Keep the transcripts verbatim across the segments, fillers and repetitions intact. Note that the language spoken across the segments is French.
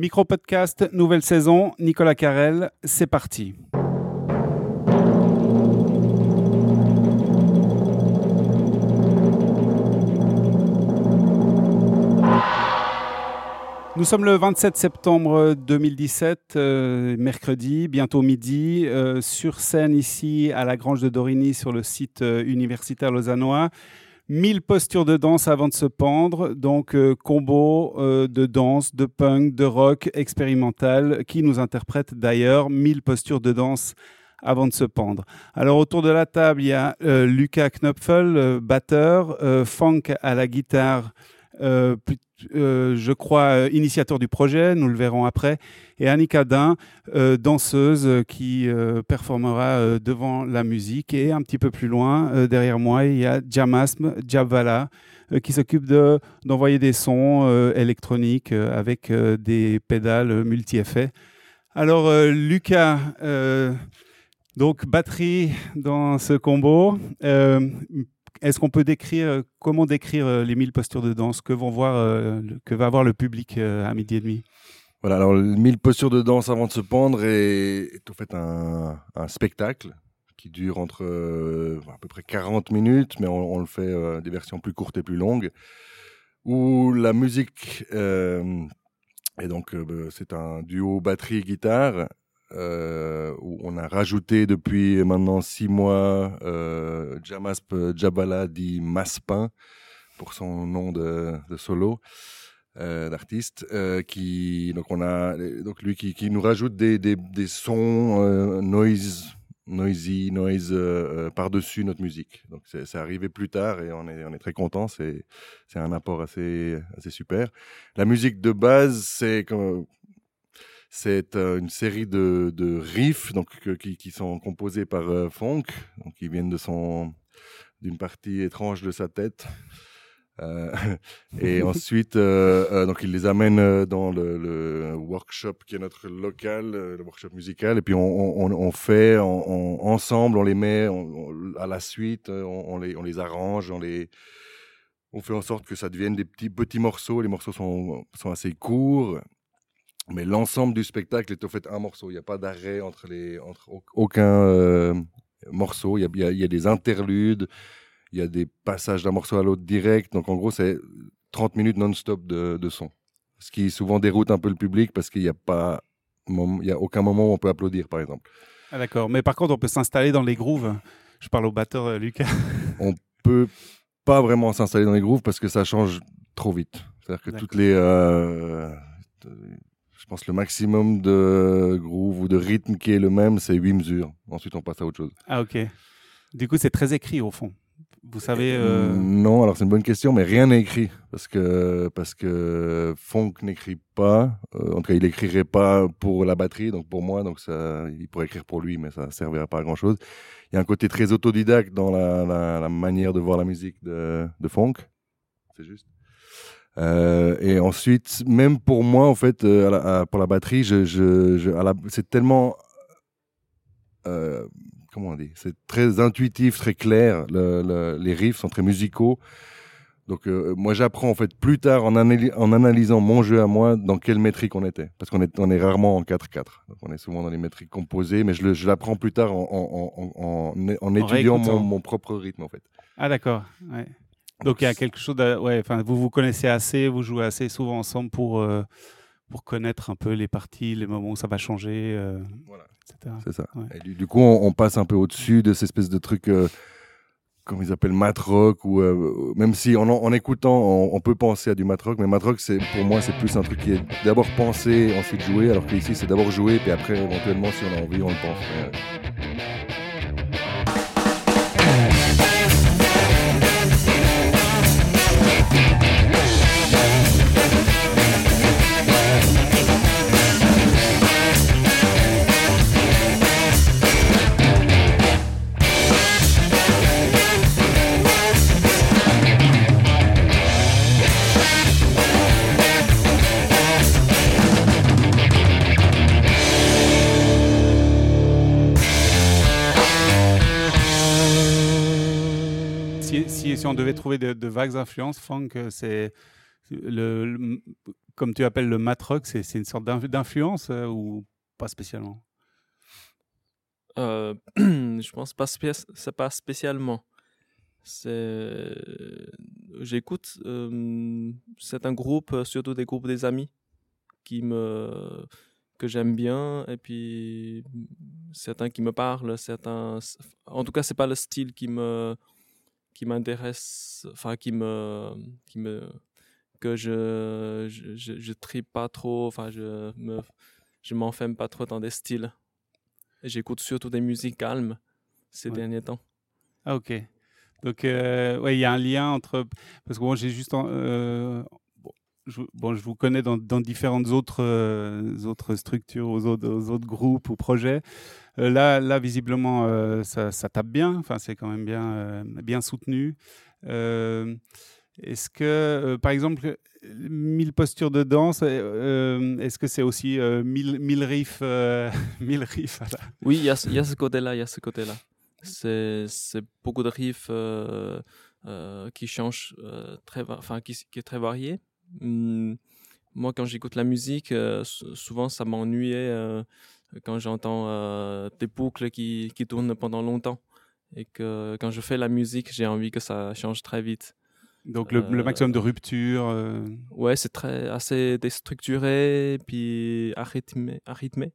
Micro-podcast, nouvelle saison, Nicolas Carrel, c'est parti. Nous sommes le vingt-sept septembre deux mille dix-sept, euh, mercredi, bientôt midi, euh, sur scène ici à la Grange de Dorigny sur le site euh, universitaire lausannois. mille postures de danse avant de se pendre, donc euh, combo euh, de danse, de punk, de rock expérimental qui nous interprète d'ailleurs mille postures de danse avant de se pendre. Alors autour de la table, il y a euh, Lukas Knoepfel, euh, batteur, euh, Fonk à la guitare, Euh, euh, je crois, euh, initiateur du projet, nous le verrons après, et Annika Dind, euh, danseuse euh, qui euh, performera euh, devant la musique. Et un petit peu plus loin, euh, derrière moi, il y a Jamasp Jhabvala euh, qui s'occupe de, d'envoyer des sons euh, électroniques euh, avec euh, des pédales multi-effets. Alors, euh, Lukas, euh, donc batterie dans ce combo. Euh, Est-ce qu'on peut décrire, comment décrire les mille postures de danse que, vont voir, que va voir le public à midi et demi? Voilà, alors mille postures de danse avant de se pendre est, est au fait un, un spectacle qui dure entre euh, à peu près quarante minutes, mais on, on le fait euh, des versions plus courtes et plus longues, où la musique, euh, et donc euh, c'est un duo batterie-guitare, Euh, où on a rajouté depuis maintenant six mois euh, Jamasp Jhabvala dit Maspin pour son nom de, de solo euh, d'artiste euh, qui donc on a donc lui qui, qui nous rajoute des des, des sons euh, noise noisy noise euh, par dessus notre musique, donc c'est, c'est arrivé plus tard et on est on est très contents. c'est c'est un apport assez assez super. La musique de base c'est comme C'est une série de, de riffs donc, qui, qui sont composés par euh, Fonk, donc qui viennent de son, d'une partie étrange de sa tête. Euh, et ensuite, euh, euh, donc il les amène dans le, le workshop qui est notre local, le workshop musical. Et puis on, on, on fait on, on, ensemble, on les met on, on, à la suite, on, on, les, on les arrange, on les... on fait en sorte que ça devienne des petits, petits morceaux. Les morceaux sont, sont assez courts. Mais l'ensemble du spectacle est au fait un morceau. Il n'y a pas d'arrêt entre les, entre aucun euh, morceau. Il y a, il y a des interludes, il y a des passages d'un morceau à l'autre direct. Donc en gros, c'est trente minutes non-stop de, de son. Ce qui souvent déroute un peu le public parce qu'il n'y a pas, il y a aucun moment où on peut applaudir, par exemple. Ah d'accord. Mais par contre, on peut s'installer dans les grooves. Je parle au batteur euh, Lukas. On peut pas vraiment s'installer dans les grooves parce que ça change trop vite. C'est-à-dire que d'accord. toutes les euh, Je pense que le maximum de groove ou de rythme qui est le même, c'est huit mesures. Ensuite, on passe à autre chose. Ah, ok. Du coup, c'est très écrit, au fond. Vous savez... Euh... Non, alors c'est une bonne question, mais rien n'est écrit. Parce que, parce que Fonk n'écrit pas. Euh, en tout cas, il n'écrirait pas pour la batterie, donc pour moi. Donc ça, il pourrait écrire pour lui, mais ça ne servirait pas à grand-chose. Il y a un côté très autodidacte dans la, la, la manière de voir la musique de, de Fonk. C'est juste. Euh, et ensuite, même pour moi, en fait, euh, à la, à, pour la batterie, je, je, je, à la, c'est tellement, euh, comment on dit, c'est très intuitif, très clair. Le, le, les riffs sont très musicaux. Donc, euh, moi, j'apprends en fait plus tard en, analy- en analysant mon jeu à moi dans quelle métrique on était, parce qu'on est, on est rarement en quatre quatre. Donc, on est souvent dans les métriques composées, mais je, le, je l'apprends plus tard en, en, en, en, en étudiant mon, mon propre rythme, en fait. Ah d'accord. Ouais. Donc il y a quelque chose de, ouais, enfin vous vous connaissez assez, vous jouez assez souvent ensemble pour euh, pour connaître un peu les parties, les moments où ça va changer, euh, voilà. et cetera. C'est ça. Ouais. Et du, du coup on, on passe un peu au-dessus de ces espèces de trucs euh, comme ils appellent mat rock ou euh, même si en, en écoutant on, on peut penser à du mat rock, mais mat rock c'est pour moi c'est plus un truc qui est d'abord pensé ensuite joué, alors que ici c'est d'abord joué puis après éventuellement si on a envie on le pense. Mais, euh... Si on devait trouver de, de vagues influences, Fonk, c'est le, le, comme tu appelles le mat rock, c'est, c'est une sorte d'influence euh, ou pas spécialement? euh, Je pense pas, spéci- c'est pas spécialement. C'est... J'écoute, euh, c'est un groupe, surtout des groupes des amis qui me... que j'aime bien, et puis certains qui me parlent, certains... En tout cas, c'est pas le style qui me... qui m'intéresse, enfin qui me... qui me... que je je, je, je tripe pas trop, enfin je me je m'enferme pas trop dans des styles. Et j'écoute surtout des musiques calmes ces ouais. derniers temps. Ah ok. Donc euh, ouais, il y a un lien entre, parce que moi bon, j'ai juste en, euh... bon, je, bon je vous connais dans, dans différentes autres euh, autres structures, aux autres, aux autres groupes ou projets. Euh, là là visiblement euh, ça ça tape bien. Enfin c'est quand même bien euh, bien soutenu. Euh... Est-ce que, euh, par exemple, mille postures de danse, euh, est-ce que c'est aussi euh, mille, mille riffs, euh, mille riffs voilà. Oui, il y, y a ce côté-là, il y a ce côté-là. C'est, c'est beaucoup de riffs euh, euh, qui changent, euh, très, enfin, qui, qui est très varié. Hum, moi, quand j'écoute la musique, euh, souvent, ça m'ennuyait euh, quand j'entends euh, des boucles qui, qui tournent pendant longtemps. Et que quand je fais la musique, j'ai envie que ça change très vite. Donc le, euh, le maximum de rupture. Euh... Ouais, c'est très assez déstructuré, puis arythmé, arythmé,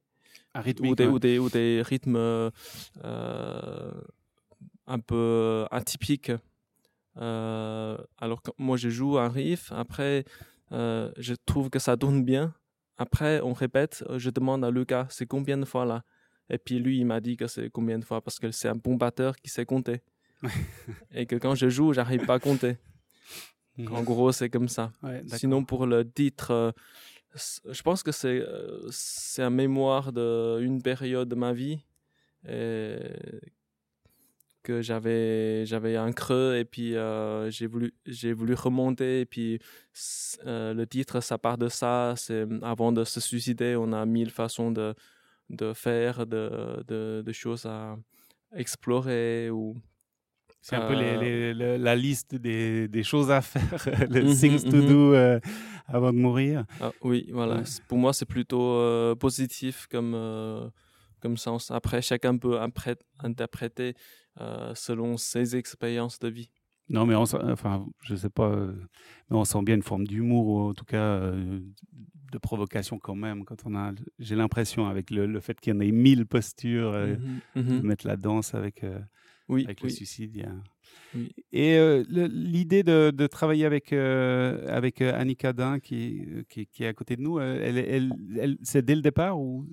ou des, ouais. ou des ou des rythmes euh, un peu atypiques. Euh, alors que moi je joue un riff, après euh, je trouve que ça tourne bien. Après on répète, je demande à Lucas c'est combien de fois là, et puis lui il m'a dit que c'est combien de fois parce que c'est un bon batteur qui sait compter, et que quand je joue j'arrive pas à compter. En gros, c'est comme ça. Ouais, sinon, pour le titre, euh, je pense que c'est, euh, c'est un mémoire d'une période de ma vie et que j'avais, j'avais un creux et puis euh, j'ai, voulu, j'ai voulu remonter. Et puis euh, le titre, ça part de ça. C'est, avant de se suicider, on a mille façons de, de faire, de, de, de choses à explorer ou... C'est un peu les, les, les, la liste des, des choses à faire, les mmh, things to mmh. do euh, avant de mourir. Ah, oui, voilà. Ouais. Pour moi, c'est plutôt euh, positif comme, euh, comme sens. Après, chacun peut impré- interpréter euh, selon ses expériences de vie. Non, mais on, enfin, je sais pas, euh, mais on sent bien une forme d'humour, ou en tout cas euh, de provocation quand même. Quand on a, j'ai l'impression, avec le, le fait qu'il y en ait mille postures, euh, mmh, mmh. de mettre la danse avec... Euh, Oui, avec oui. le suicide, il y a... oui. Et euh, le, l'idée de, de travailler avec euh, avec Annika Dind qui, qui qui est à côté de nous, elle, elle, elle c'est dès le départ ou?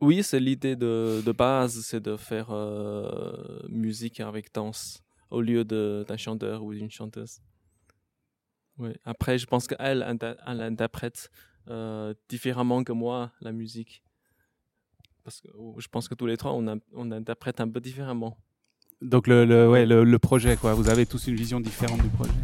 Oui, c'est l'idée de de base, c'est de faire euh, musique avec danse au lieu de, d'un chanteur ou d'une chanteuse. Oui. Après, je pense qu'elle elle interprète euh, différemment que moi la musique. Parce que je pense que tous les trois, on, a, on interprète un peu différemment. Donc le, le, ouais, le, le projet, quoi. Vous avez tous une vision différente du projet.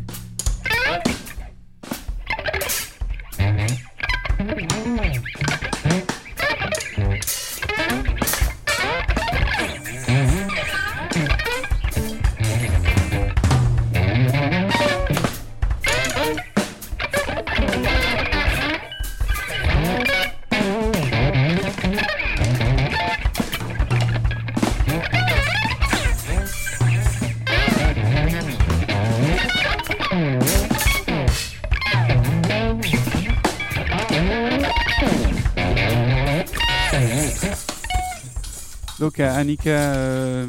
Donc Annika, euh,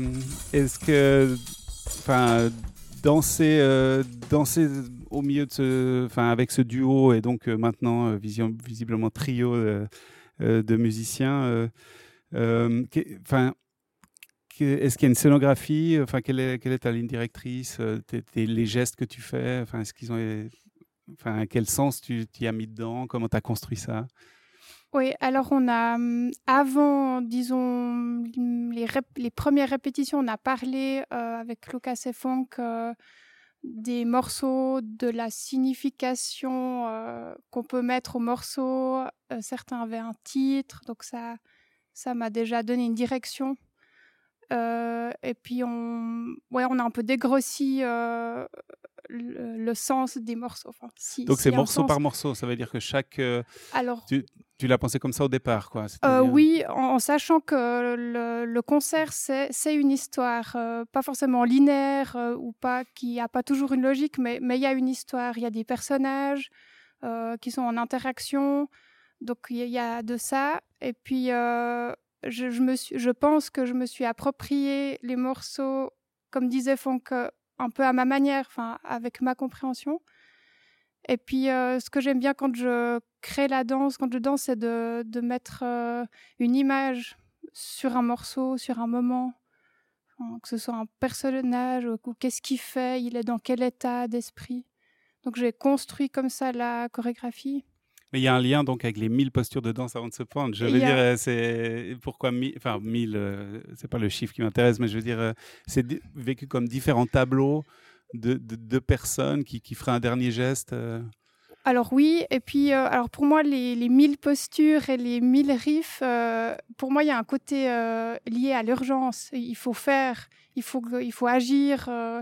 est-ce que, enfin, danser, euh, danser au milieu de ce, enfin, avec ce duo et donc euh, maintenant euh, vision, visiblement trio euh, euh, de musiciens, enfin, euh, euh, est-ce qu'il y a une scénographie, enfin, quelle est, quelle est ta ligne directrice, euh, t'es, t'es, les gestes que tu fais, enfin, est-ce qu'ils ont, enfin, quel sens tu t'y as mis dedans, comment t'as construit ça? Oui, alors on a, avant, disons, les, rép- les premières répétitions, on a parlé euh, avec Lukas et Fonk euh, des morceaux, de la signification euh, qu'on peut mettre aux morceaux. Euh, certains avaient un titre, donc ça, ça m'a déjà donné une direction. Euh, et puis, on, ouais, on a un peu dégrossi euh, le, le sens des morceaux. Enfin, si, Donc, si c'est morceau sens... par morceau, ça veut dire que chaque... Euh, Alors, tu, tu l'as pensé comme ça au départ, quoi. Euh, oui, en, en sachant que le, le concert, c'est, c'est une histoire, euh, pas forcément linéaire euh, ou pas, qui n'a pas toujours une logique, mais il y a une histoire, il y a des personnages euh, qui sont en interaction. Donc, il y, y a de ça. Et puis... Euh, Je, je, me suis, je pense que je me suis approprié les morceaux, comme disait Fonk, un peu à ma manière, enfin, avec ma compréhension. Et puis, euh, ce que j'aime bien quand je crée la danse, quand je danse, c'est de, de mettre euh, une image sur un morceau, sur un moment, enfin, que ce soit un personnage, ou, ou qu'est-ce qu'il fait, il est dans quel état d'esprit. Donc, j'ai construit comme ça la chorégraphie. Mais il y a un lien donc avec les mille postures de danse avant de se pendre. Je veux dire, a... c'est pourquoi mi... enfin mille, euh, c'est pas le chiffre qui m'intéresse, mais je veux dire, euh, c'est d- vécu comme différents tableaux de, de, de personnes qui, qui feraient un dernier geste. Euh... Alors oui, et puis euh, alors pour moi les, les mille postures et les mille riffs, euh, pour moi il y a un côté euh, lié à l'urgence. Il faut faire, il faut il faut agir. Euh,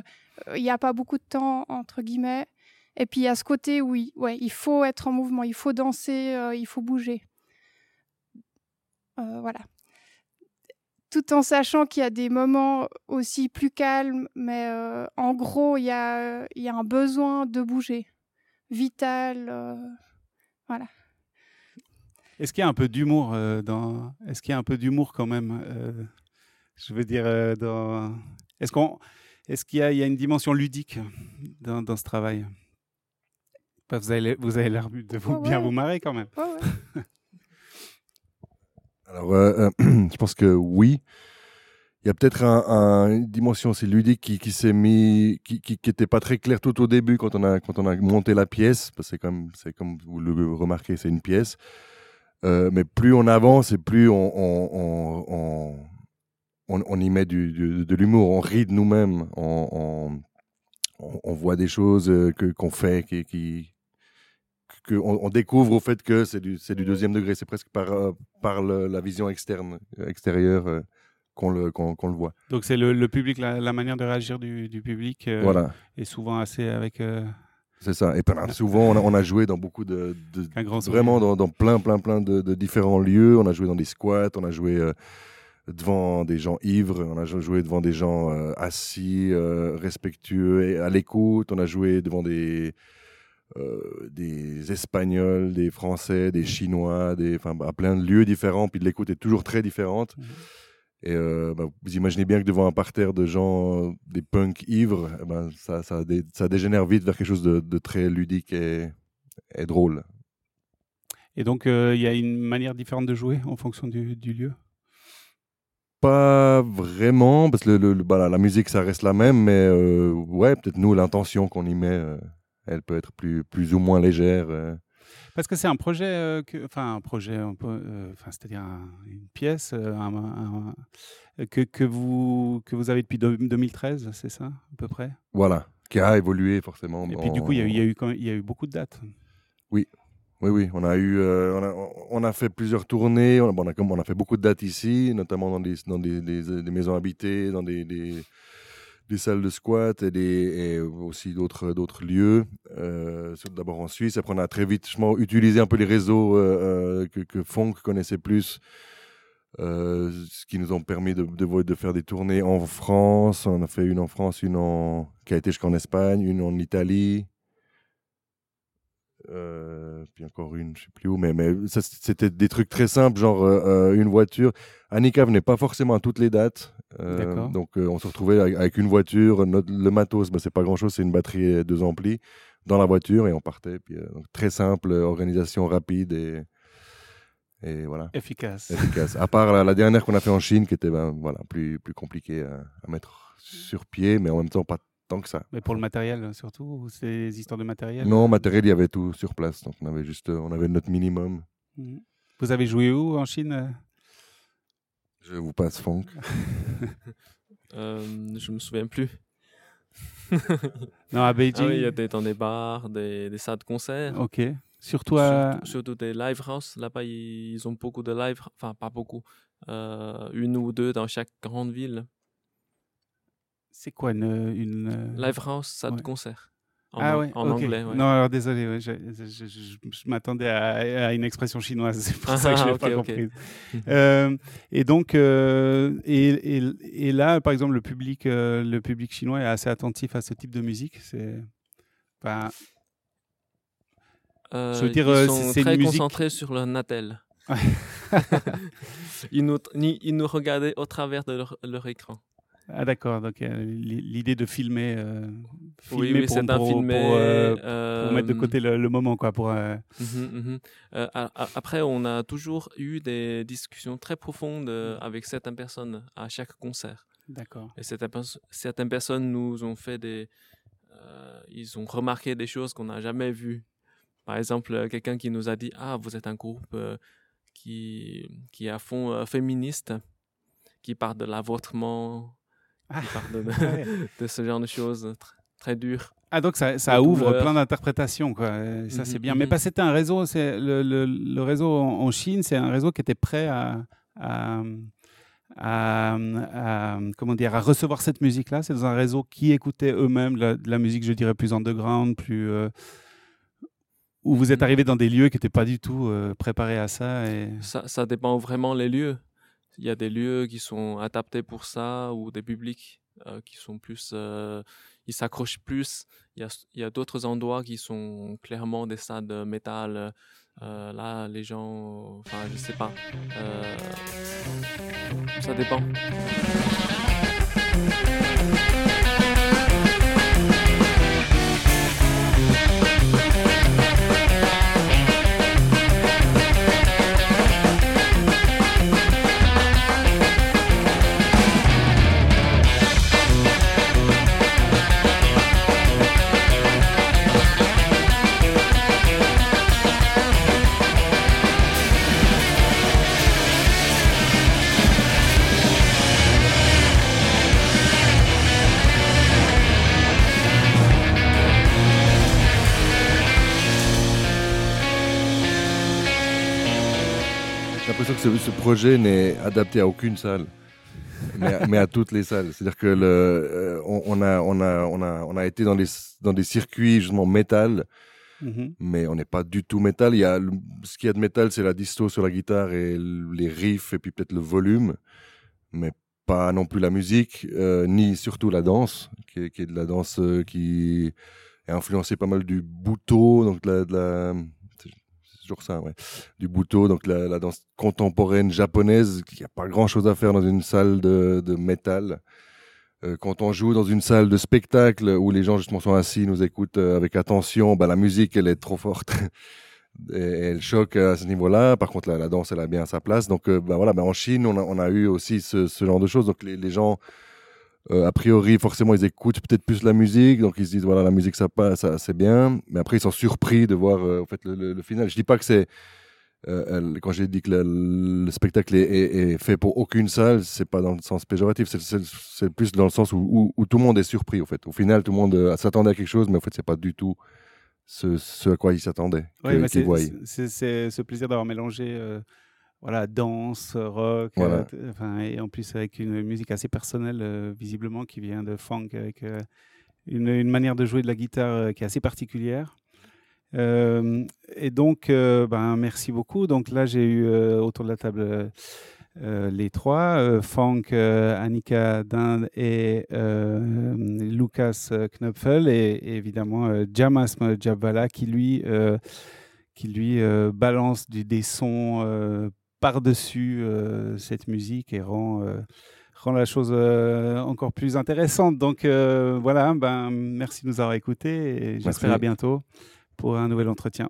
il n'y a pas beaucoup de temps entre guillemets. Et puis, il y a ce côté où il, ouais, il faut être en mouvement, il faut danser, euh, il faut bouger. Euh, voilà. Tout en sachant qu'il y a des moments aussi plus calmes, mais euh, en gros, il y a, il y a un besoin de bouger, vital. Euh, voilà. Est-ce qu'il y a un peu d'humour euh, dans... Est-ce qu'il y a un peu d'humour quand même euh, Je veux dire, euh, dans... Est-ce qu'on... Est-ce qu'il y a, il y a une dimension ludique dans, dans ce travail ? Vous avez, vous avez l'air de vous, oh bien ouais. vous marrer quand même. Oh ouais. Alors, euh, euh, je pense que oui. Il y a peut-être un, un, une dimension aussi ludique qui, qui s'est mis, qui, qui, qui était pas très claire tout au début quand on a, quand on a monté la pièce. Parce que c'est comme, c'est comme vous le remarquez, c'est une pièce. Euh, mais plus on avance et plus on, on, on, on On, on y met du, du, de l'humour, on rit de nous-mêmes, on, on, on voit des choses que, qu'on fait, qui, qui, que on, on découvre au fait que c'est du, c'est du deuxième degré, c'est presque par, par le, la vision externe, extérieure euh, qu'on, le, qu'on, qu'on le voit. Donc c'est le, le public, la, la manière de réagir du, du public euh, voilà. est souvent assez avec... Euh... C'est ça, et ben, souvent on a, on a joué dans beaucoup de... de vraiment dans, dans plein, plein, plein de, de différents lieux, on a joué dans des squats, on a joué... Euh, devant des gens ivres, on a joué devant des gens euh, assis, euh, respectueux et à l'écoute, on a joué devant des, euh, des Espagnols, des Français, des Chinois, des, enfin, à plein de lieux différents, puis l'écoute est toujours très différente. Mmh. Et euh, bah, vous imaginez bien que devant un parterre de gens, des punks ivres, eh ben, ça, ça, dé, ça dégénère vite vers quelque chose de, de très ludique et, et drôle. Et donc, il euh, y a une manière différente de jouer en fonction du, du lieu ? Pas vraiment, parce que le, le, bah là, la musique, ça reste la même, mais euh, ouais, peut-être nous, l'intention qu'on y met, euh, elle peut être plus, plus ou moins légère. Euh. Parce que c'est un projet, euh, que, enfin un projet, euh, enfin, c'est-à-dire un, une pièce euh, un, un, que, que, vous, que vous avez depuis deux mille treize, c'est ça, à peu près ? Voilà, qui a évolué forcément. Et puis en, du coup, il y, y, y, y a eu beaucoup de dates. Oui. Oui, oui, on a, eu, euh, on, a, on a fait plusieurs tournées, on a, on, a, on a fait beaucoup de dates ici, notamment dans des, dans des, des, des maisons habitées, dans des, des, des salles de squat et, des, et aussi d'autres, d'autres lieux, euh, d'abord en Suisse. Après, on a très vite utilisé un peu les réseaux euh, que, que Fonk connaissait plus, euh, ce qui nous ont permis de, de, de faire des tournées en France. On a fait une en France, une en, qui a été jusqu'en Espagne, une en Italie. Euh, puis encore une, je ne sais plus où, mais, mais ça, c'était des trucs très simples, genre euh, une voiture. Annika venait pas forcément à toutes les dates, euh, donc euh, on se retrouvait avec, avec une voiture, notre, le matos, ben, c'est pas grand-chose, c'est une batterie et deux amplis dans la voiture et on partait. Puis, euh, donc, très simple, organisation rapide et, et voilà. Efficace. Efficace. À part la, la dernière qu'on a fait en Chine, qui était ben, voilà, plus, plus compliquée à, à mettre sur pied, mais en même temps pas que ça. Mais pour le matériel surtout, ces histoires de matériel ? Non, matériel, il y avait tout sur place, donc on avait juste, on avait notre minimum. Vous avez joué où en Chine ? Je vous passe Fonk. euh, je me souviens plus. Non, à Beijing. Ah oui, il y a des, dans des bars, des, des salles de concert. Ok. Surtout à... Surtout, surtout des live house. Là-bas, ils ont beaucoup de live... Enfin, pas beaucoup. Euh, une ou deux dans chaque grande ville. C'est quoi une... une... Live house, salle ouais. de concert. En, ah ouais, en okay. anglais. Ouais. Non, alors désolé, ouais, je, je, je, je, je m'attendais à, à une expression chinoise, c'est pour ah, ça que je ne l'ai okay, pas okay. comprise. euh, et donc, euh, et, et, et là, par exemple, le public, euh, le public chinois est assez attentif à ce type de musique. C'est, ben, euh, je veux dire, ils sont c'est, très musique... concentrés sur leur natel. ils, nous, ils nous regardaient au travers de leur, leur écran. Ah d'accord, donc euh, l'idée de filmer, euh, filmer oui, oui, pour, pour, pour, filmé, pour, euh, euh, pour mettre de côté le, le moment. Quoi, pour, euh... mm-hmm, mm-hmm. Euh, a, après, on a toujours eu des discussions très profondes euh, avec certaines personnes à chaque concert. D'accord. Et certaines, certaines personnes nous ont fait des... Euh, ils ont remarqué des choses qu'on n'a jamais vues. Par exemple, quelqu'un qui nous a dit « Ah, vous êtes un groupe euh, qui, qui est à fond euh, féministe, qui parle de l'avortement... » qui parle de, de, de ce genre de choses tr- très dures. Ah, donc ça, ça ouvre plein d'interprétations, quoi. Et ça, mm-hmm, c'est bien. Mm-hmm. Mais parce que c'était un réseau, c'est le, le, le réseau en, en Chine, c'est un réseau qui était prêt à, à, à, à, comment dire, à recevoir cette musique-là. C'est dans un réseau qui écoutait eux-mêmes la, de la musique, je dirais, plus underground, plus, euh, où vous êtes arrivés dans des lieux qui n'étaient pas du tout euh, préparés à ça. Et... Ça, ça dépend vraiment des lieux. Il y a des lieux qui sont adaptés pour ça ou des publics euh, qui sont plus... Euh, ils s'accrochent plus. Il y a, il y a d'autres endroits qui sont clairement des salles de métal. Euh, là, les gens... Enfin, je sais pas. Euh, ça dépend. Ce, ce projet n'est adapté à aucune salle, mais, mais à toutes les salles. C'est-à-dire que le, euh, on, on a, on a, on a, on a été dans des dans des circuits justement métal, mm-hmm, mais on n'est pas du tout métal. Il y a le, ce qu'il y a de métal, c'est la disto sur la guitare et les riffs et puis peut-être le volume, mais pas non plus la musique euh, ni surtout la danse, qui est, qui est de la danse euh, qui est influencée pas mal du buto, donc de la, de la ça, ouais. Du buto, donc la, la danse contemporaine japonaise, il n'y a pas grand-chose à faire dans une salle de, de métal. Euh, quand on joue dans une salle de spectacle où les gens justement sont assis, nous écoutent avec attention, bah, la musique, elle est trop forte. Et elle choque à ce niveau-là. Par contre, la, la danse, elle a bien sa place. Donc, euh, bah, voilà, bah, en Chine, on a, on a eu aussi ce, ce genre de choses. Donc, les, les gens... Euh, a priori, forcément, ils écoutent peut-être plus la musique, donc ils se disent voilà, la musique ça passe, ça, c'est bien. Mais après, ils sont surpris de voir euh, en fait le, le, le final. Je dis pas que c'est euh, quand j'ai dit que le, le spectacle est, est, est fait pour aucune salle, c'est pas dans le sens péjoratif. C'est, c'est, c'est plus dans le sens où, où, où tout le monde est surpris en fait. Au final, tout le monde euh, s'attendait à quelque chose, mais en fait, c'est pas du tout ce, ce à quoi ils s'attendaient. Oui, mais c'est, c'est, c'est ce plaisir d'avoir mélangé. Euh... Voilà, danse, rock, voilà. Euh, enfin, et en plus avec une musique assez personnelle, euh, visiblement, qui vient de Fonk, avec euh, une, une manière de jouer de la guitare euh, qui est assez particulière. Euh, et donc, euh, ben, merci beaucoup. Donc là, j'ai eu euh, autour de la table euh, les trois, euh, Fonk, euh, Annika Dind et euh, Lukas Knoepfel, et, et évidemment euh, Jamasp Jhabvala, qui lui, euh, qui, lui euh, balance du, des sons euh, par-dessus euh, cette musique et rend, euh, rend la chose euh, encore plus intéressante. Donc euh, voilà, ben, merci de nous avoir écoutés et j'espère merci. À bientôt pour un nouvel entretien.